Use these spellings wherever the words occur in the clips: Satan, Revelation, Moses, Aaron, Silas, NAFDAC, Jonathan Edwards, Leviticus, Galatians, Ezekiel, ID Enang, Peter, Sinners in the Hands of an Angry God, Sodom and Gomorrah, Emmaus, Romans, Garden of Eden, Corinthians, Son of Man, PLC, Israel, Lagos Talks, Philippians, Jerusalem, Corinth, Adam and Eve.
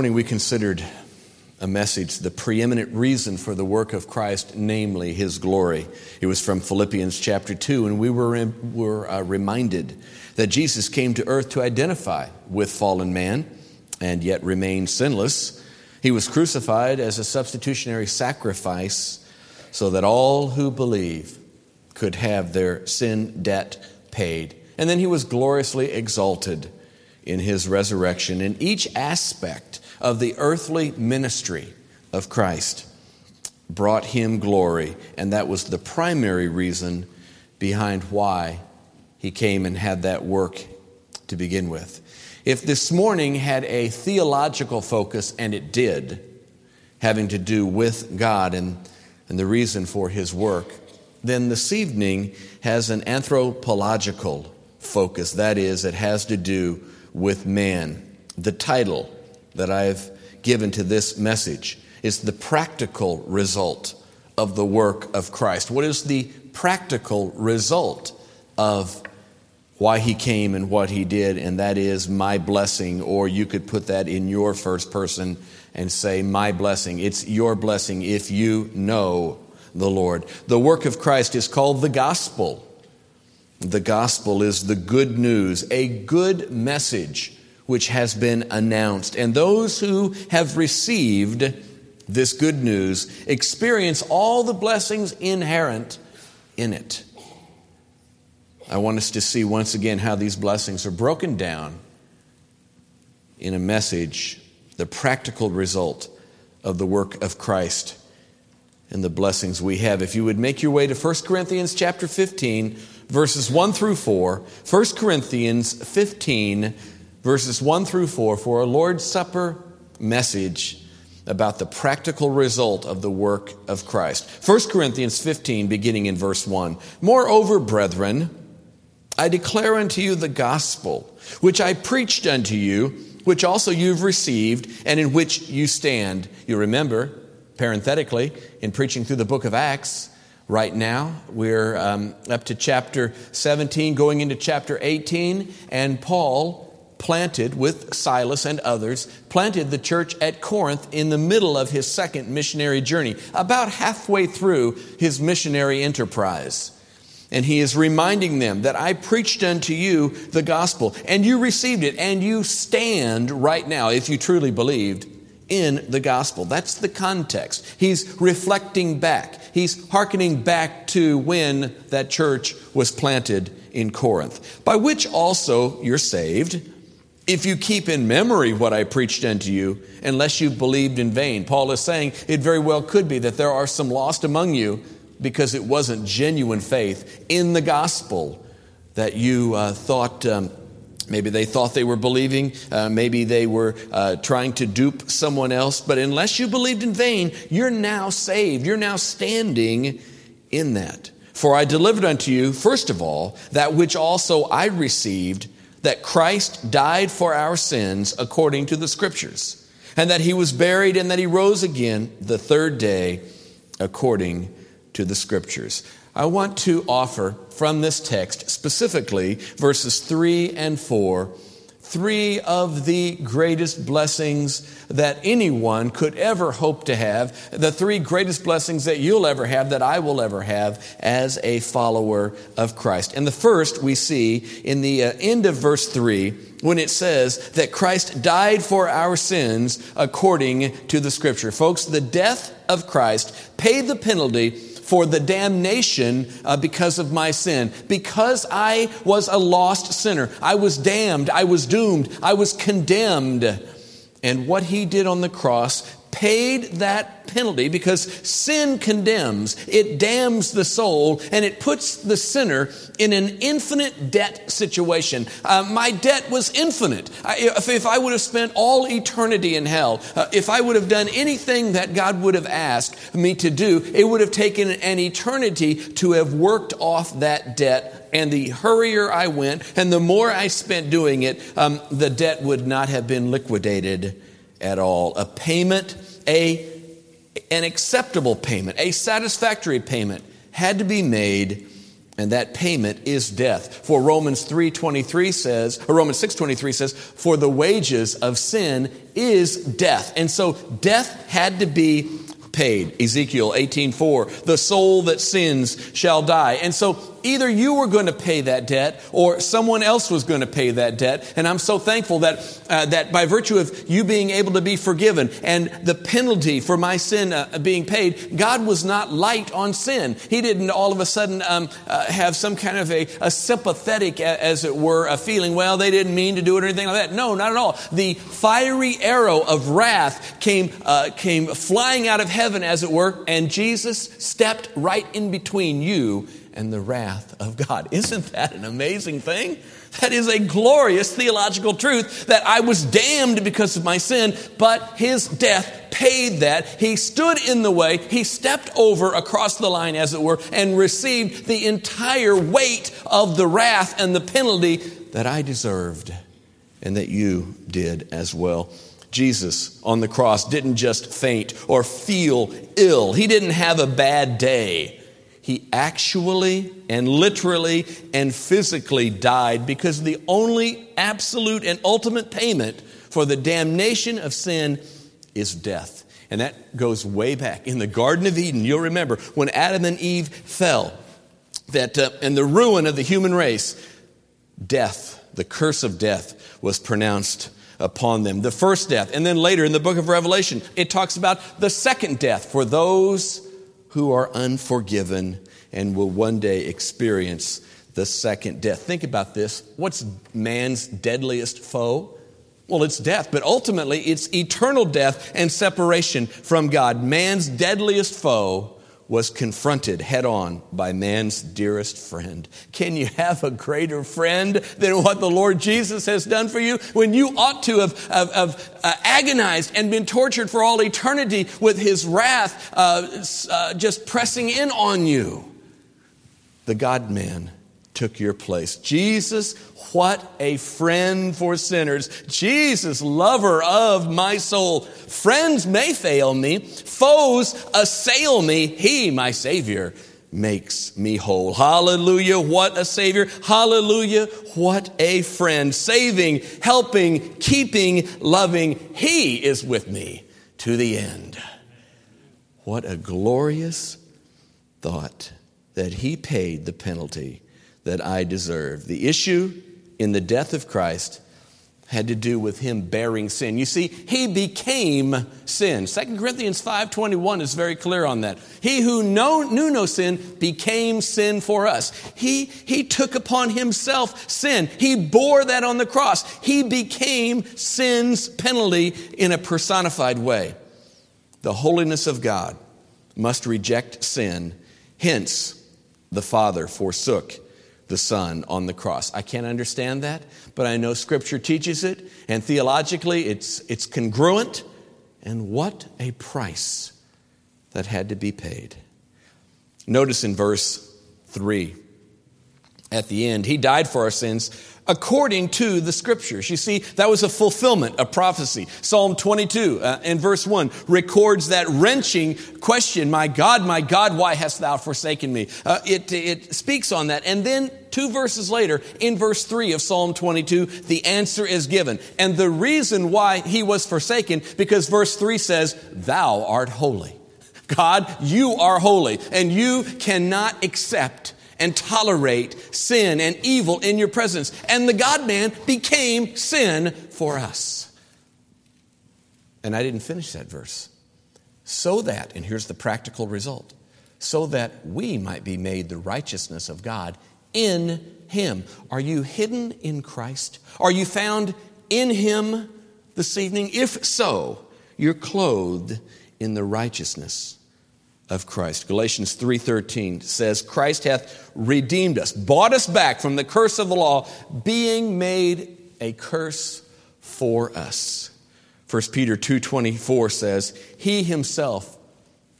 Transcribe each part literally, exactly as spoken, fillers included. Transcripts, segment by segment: Morning we considered a message, the preeminent reason for the work of Christ, namely His glory. It was from Philippians chapter two, and we were in, were uh, reminded that Jesus came to earth to identify with fallen man and yet remain sinless. He was crucified as a substitutionary sacrifice so that all who believe could have their sin debt paid. And then He was gloriously exalted in His resurrection in each aspect of the earthly ministry of Christ brought Him glory, and that was the primary reason behind why He came and had that work to begin with. If this morning had a theological focus, and it did, having to do with God and, and the reason for His work, then this evening has an anthropological focus. That is, it has to do with man. The title that I've given to this message is the practical result of the work of Christ. What is the practical result of why He came and what He did? And that is my blessing, or you could put that in your first person and say my blessing. It's your blessing if you know the Lord. The work of Christ is called the gospel. The gospel is the good news, a good message which has been announced. And those who have received this good news experience all the blessings inherent in it. I want us to see once again how these blessings are broken down in a message, the practical result of the work of Christ and the blessings we have. If you would make your way to First Corinthians chapter fifteen, verses one through four, First Corinthians fifteen, verses one through four, for a Lord's Supper message about the practical result of the work of Christ. First Corinthians fifteen, beginning in verse one. Moreover, brethren, I declare unto you the gospel, which I preached unto you, which also you've received, and in which you stand. You remember, parenthetically, in preaching through the book of Acts. Right now, we're um, up to chapter seventeen, going into chapter eighteen, and Paul planted with Silas and others, planted the church at Corinth in the middle of his second missionary journey, about halfway through his missionary enterprise. And he is reminding them that I preached unto you the gospel, and you received it, and you stand right now, if you truly believed, in the gospel. That's the context. He's reflecting back. He's hearkening back to when that church was planted in Corinth. By which also you're saved, if you keep in memory what I preached unto you, unless you believed in vain. Paul is saying it very well could be that there are some lost among you because it wasn't genuine faith in the gospel that you uh, thought, um, maybe they thought they were believing, uh, maybe they were uh, trying to dupe someone else. But unless you believed in vain, you're now saved. You're now standing in that. For I delivered unto you, first of all, that which also I received, that Christ died for our sins according to the Scriptures, and that He was buried and that He rose again the third day according to the Scriptures. I want to offer from this text, specifically verses three and four, three of the greatest blessings that anyone could ever hope to have, the three greatest blessings that you'll ever have, that I will ever have as a follower of Christ. And the first we see in the end of verse three, when it says that Christ died for our sins according to the Scripture. Folks, the death of Christ paid the penalty for the damnation uh, because of my sin. Because I was a lost sinner, I was damned, I was doomed, I was condemned. And what He did on the cross paid that penalty, because sin condemns, it damns the soul, and it puts the sinner in an infinite debt situation. Uh, my debt was infinite. I, if, if I would have spent all eternity in hell, uh, if I would have done anything that God would have asked me to do, it would have taken an eternity to have worked off that debt. And the hurrier I went, and the more I spent doing it, um, the debt would not have been liquidated at all. A payment, a an acceptable payment, a satisfactory payment had to be made And that payment is death. For Romans three twenty-three says, or Romans six twenty-three says, for the wages of sin is death. And so death had to be paid. Ezekiel eighteen four, the soul that sins shall die. And so either you were going to pay that debt or someone else was going to pay that debt. And I'm so thankful that uh, that by virtue of you being able to be forgiven and the penalty for my sin uh, being paid, God was not light on sin. He didn't all of a sudden um, uh, have some kind of a, a sympathetic, as it were, a feeling, well, they didn't mean to do it or anything like that. No, not at all. The fiery arrow of wrath came, uh, came flying out of heaven, as it were, and Jesus stepped right in between you and the wrath of God. Isn't that an amazing thing? That is a glorious theological truth that I was damned because of my sin, but his death paid that. He stood in the way. He stepped over across the line, as it were, and received the entire weight of the wrath and the penalty that I deserved and that you did as well. Jesus on the cross didn't just faint or feel ill. He didn't have a bad day. He actually and literally and physically died because the only absolute and ultimate payment for the damnation of sin is death. And that goes way back. In the Garden of Eden, you'll remember when Adam and Eve fell, that uh, and the ruin of the human race, death, the curse of death was pronounced upon them. The first death. And then later in the book of Revelation, it talks about the second death for those who are unforgiven and will one day experience the second death. Think about this. What's man's deadliest foe? Well, it's death, but ultimately it's eternal death and separation from God. Man's deadliest foe was confronted head on by man's dearest friend. Can you have a greater friend than what the Lord Jesus has done for you? When you ought to have, have, have uh, agonized and been tortured for all eternity with his wrath uh, uh, just pressing in on you, the God-man took your place. Jesus, what a friend for sinners. Jesus, lover of my soul. Friends may fail me. Foes assail me. He, my Savior, makes me whole. Hallelujah, what a Savior. Hallelujah, what a friend. Saving, helping, keeping, loving. He is with me to the end. What a glorious thought that he paid the penalty that I deserve. The issue in the death of Christ had to do with him bearing sin. You see, he became sin. Second Corinthians five twenty-one is very clear on that. He who knew no sin became sin for us. He, he took upon himself sin. He bore that on the cross. He became sin's penalty in a personified way. The holiness of God must reject sin. Hence, the Father forsook the Son on the cross. I can't understand that, but I know Scripture teaches it, and theologically it's it's congruent. And what a price that had to be paid. Notice in verse three, at the end, he died for our sins according to the Scriptures. You see, that was a fulfillment of prophecy. Psalm twenty-two uh, in verse one records that wrenching question, my God, my God, why hast thou forsaken me? Uh, it, it speaks on that. And then two verses later, in verse three of Psalm twenty-two, the answer is given. And the reason why he was forsaken, because verse three says, thou art holy. God, you are holy, and you cannot accept and tolerate sin and evil in your presence. And the God-man became sin for us. And I didn't finish that verse. So that, and here's the practical result, so that we might be made the righteousness of God in him. Are you hidden in Christ? Are you found in him this evening? If so, you're clothed in the righteousness of Christ. Galatians three thirteen says, Christ hath redeemed us, bought us back from the curse of the law, being made a curse for us. First Peter two twenty-four says, he himself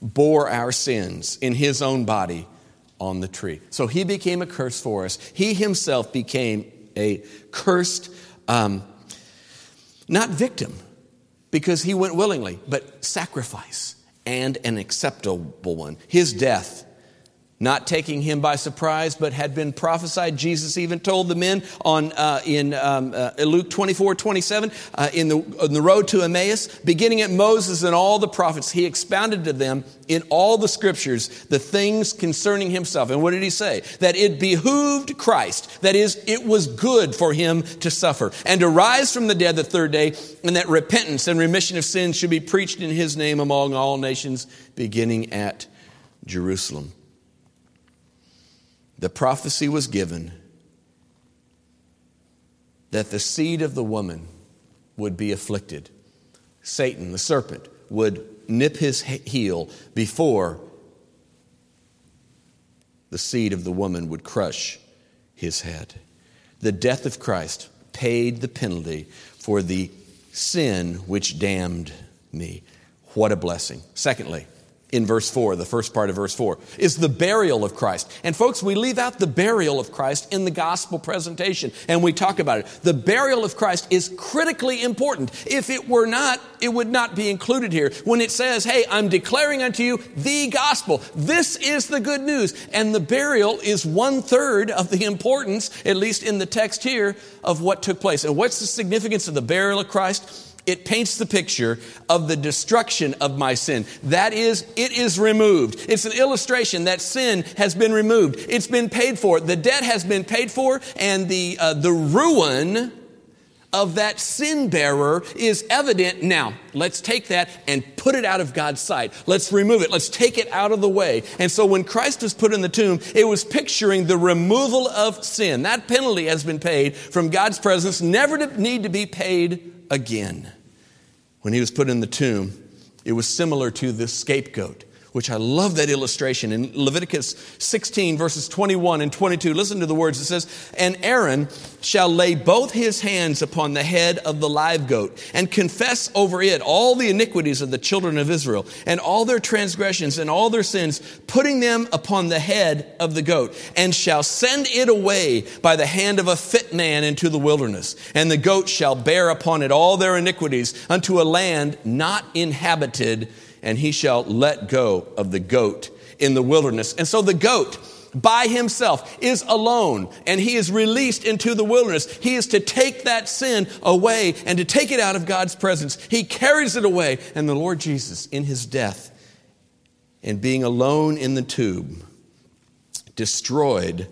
bore our sins in his own body on the tree. So he became a curse for us. He himself became a cursed, um, not victim, because he went willingly, but sacrifice. And an acceptable one. His death not taking him by surprise, but had been prophesied. Jesus even told the men on uh, in um, uh, Luke twenty-four, twenty-seven, uh, in the, on the road to Emmaus, beginning at Moses and all the prophets, he expounded to them in all the scriptures the things concerning himself. And what did he say? That it behooved Christ, that is, it was good for him to suffer and to rise from the dead the third day, and that repentance and remission of sins should be preached in his name among all nations, beginning at Jerusalem. The prophecy was given that the seed of the woman would be afflicted. Satan, the serpent, would nip his heel before the seed of the woman would crush his head. The death of Christ paid the penalty for the sin which damned me. What a blessing. Secondly, in verse four, the first part of verse four, is the burial of Christ. And folks, we leave out the burial of Christ in the gospel presentation, and we talk about it. The burial of Christ is critically important. If it were not, it would not be included here. When it says, hey, I'm declaring unto you the gospel, this is the good news. And the burial is one-third of the importance, at least in the text here, of what took place. And what's the significance of the burial of Christ? It paints the picture of the destruction of my sin. That is, it is removed. It's an illustration that sin has been removed. It's been paid for. The debt has been paid for, and the uh, the ruin of that sin bearer is evident. Now, let's take that and put it out of God's sight. Let's remove it. Let's take it out of the way. And so when Christ was put in the tomb, it was picturing the removal of sin. That penalty has been paid from God's presence, never to need to be paid again. When he was put in the tomb, it was similar to the scapegoat, which I love that illustration. In Leviticus sixteen, verses twenty-one and twenty-two, listen to the words. It says, and Aaron shall lay both his hands upon the head of the live goat and confess over it all the iniquities of the children of Israel and all their transgressions and all their sins, putting them upon the head of the goat, and shall send it away by the hand of a fit man into the wilderness. And the goat shall bear upon it all their iniquities unto a land not inhabited, and he shall let go of the goat in the wilderness. And so the goat by himself is alone, and he is released into the wilderness. He is to take that sin away and to take it out of God's presence. He carries it away. And the Lord Jesus, in his death and being alone in the tomb, destroyed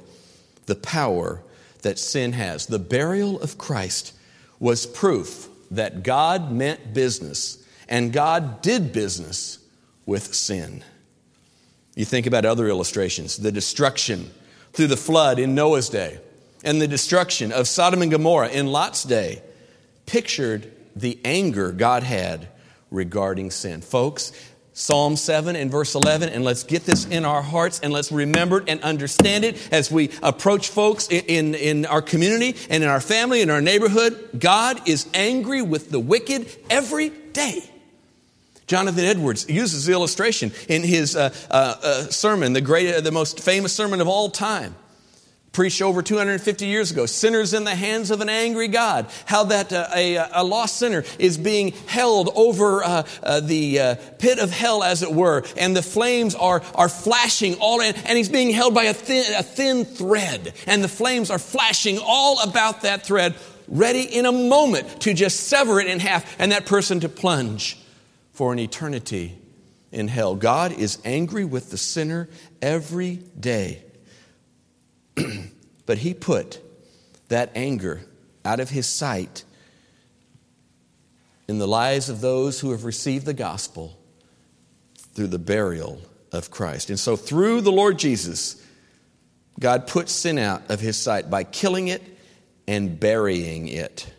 the power that sin has. The burial of Christ was proof that God meant business, and God did business with sin. You think about other illustrations, the destruction through the flood in Noah's day and the destruction of Sodom and Gomorrah in Lot's day pictured the anger God had regarding sin. Folks, Psalm seven and verse eleven, and let's get this in our hearts and let's remember it and understand it as we approach folks in, in, in our community and in our family, in our neighborhood. God is angry with the wicked every day. Jonathan Edwards uses the illustration in his uh, uh, uh, sermon, the great, uh, the most famous sermon of all time, preached over two hundred fifty years ago, Sinners in the Hands of an Angry God, how that uh, a, a lost sinner is being held over uh, uh, the uh, pit of hell, as it were, and the flames are, are flashing all in, and he's being held by a thin, a thin thread, and the flames are flashing all about that thread, ready in a moment to just sever it in half, and that person to plunge for an eternity in hell. God is angry with the sinner every day. But he put that anger out of his sight in the lives of those who have received the gospel through the burial of Christ. And so through the Lord Jesus, God put sin out of his sight by killing it and burying it.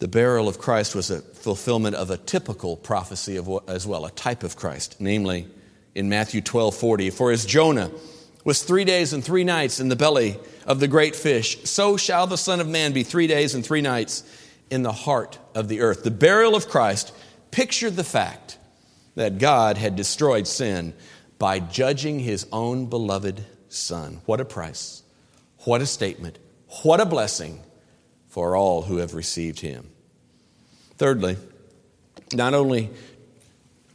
The burial of Christ was a fulfillment of a typical prophecy of, as well, a type of Christ, namely in Matthew twelve forty, for as Jonah was three days and three nights in the belly of the great fish, so shall the Son of Man be three days and three nights in the heart of the earth. The burial of Christ pictured the fact that God had destroyed sin by judging his own beloved Son. What a price. What a statement. What a blessing for all who have received him. Thirdly, not only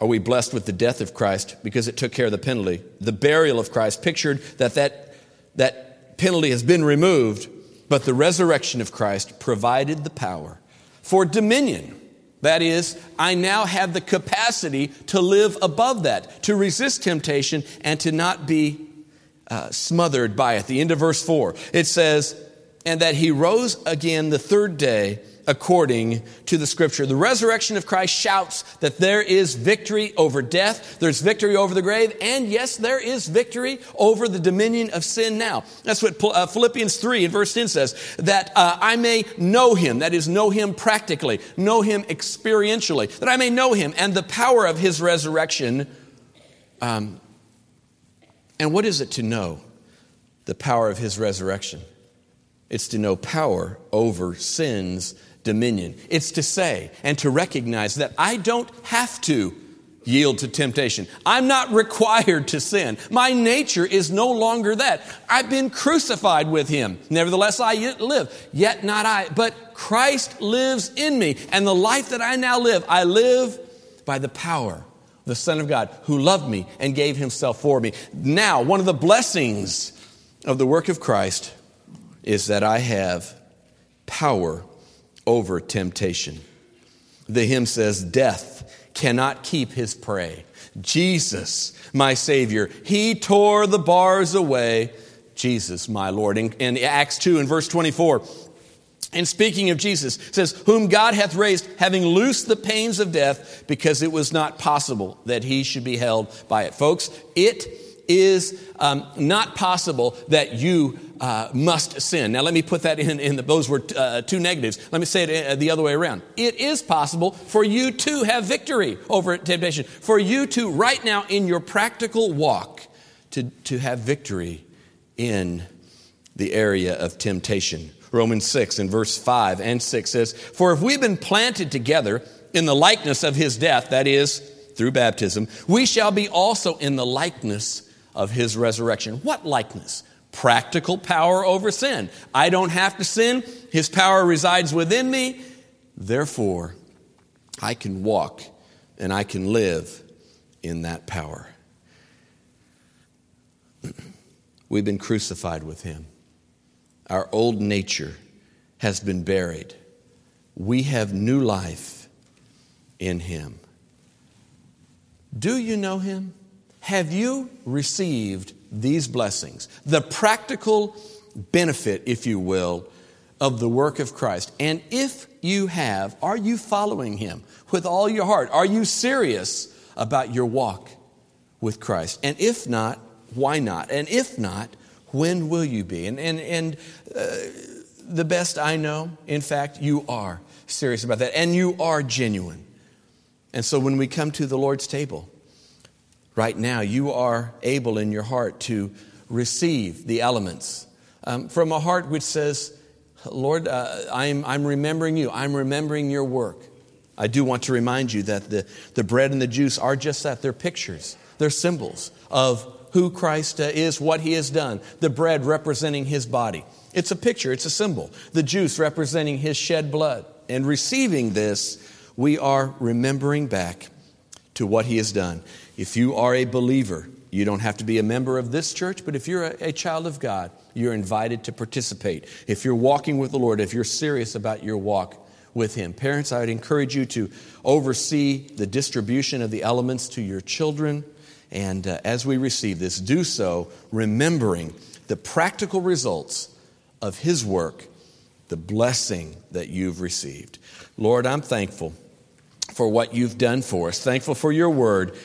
Are we blessed with the death of Christ because it took care of the penalty? The burial of Christ pictured that that, that penalty has been removed, but the resurrection of Christ provided the power for dominion. That is, I now have the capacity to live above that, to resist temptation and to not be uh, smothered by it. The end of verse four, it says, and that he rose again the third day according to the scripture. The resurrection of Christ shouts that there is victory over death, there's victory over the grave, and yes, there is victory over the dominion of sin now. That's what Philippians three and verse ten says, that uh, I may know him, that is, know him practically, know him experientially, that I may know him and the power of his resurrection. Um, and what is it to know the power of his resurrection? It's to know power over sin's dominion. It's to say and to recognize that I don't have to yield to temptation. I'm not required to sin. My nature is no longer that. I've been crucified with him. Nevertheless, I yet live. Yet not I, but Christ lives in me. And the life that I now live, I live by the power of the Son of God who loved me and gave himself for me. Now, one of the blessings of the work of Christ is that I have power over temptation. The hymn says, death cannot keep his prey. Jesus, my Savior, he tore the bars away. Jesus, my Lord. In, in Acts two and verse twenty-four, and speaking of Jesus, it says, whom God hath raised, having loosed the pains of death, because it was not possible that he should be held by it. Folks, it is um, not possible that you Uh, must sin. Now let me put that in, in the, those were uh, two negatives. Let me say it the other way around. It is possible for you to have victory over temptation, for you to right now in your practical walk to, to have victory in the area of temptation. Romans six and verse five and six says, for if we've been planted together in the likeness of his death, that is through baptism, we shall be also in the likeness of his resurrection. What likeness? Practical power over sin. I don't have to sin. His power resides within me. Therefore, I can walk and I can live in that power. We've been crucified with him. Our old nature has been buried. We have new life in him. Do you know him? Have you received these blessings, the practical benefit, if you will, of the work of Christ? And if you have, are you following him with all your heart? Are you serious about your walk with Christ? And if not, why not? And if not, when will you be? And, and, and uh, the best I know, in fact, you are serious about that and you are genuine. And so when we come to the Lord's table, right now, you are able in your heart to receive the elements um, from a heart which says, Lord, uh, I'm, I'm remembering you. I'm remembering your work. I do want to remind you that the, the bread and the juice are just that. They're pictures. They're symbols of who Christ uh, is, what he has done. The bread representing his body. It's a picture. It's a symbol. The juice representing his shed blood. And receiving this, we are remembering back to what he has done. If you are a believer, you don't have to be a member of this church, but if you're a, a child of God, you're invited to participate. If you're walking with the Lord, if you're serious about your walk with him. Parents, I would encourage you to oversee the distribution of the elements to your children. And uh, as we receive this, do so remembering the practical results of his work, the blessing that you've received. Lord, I'm thankful for what you've done for us. Thankful for your word.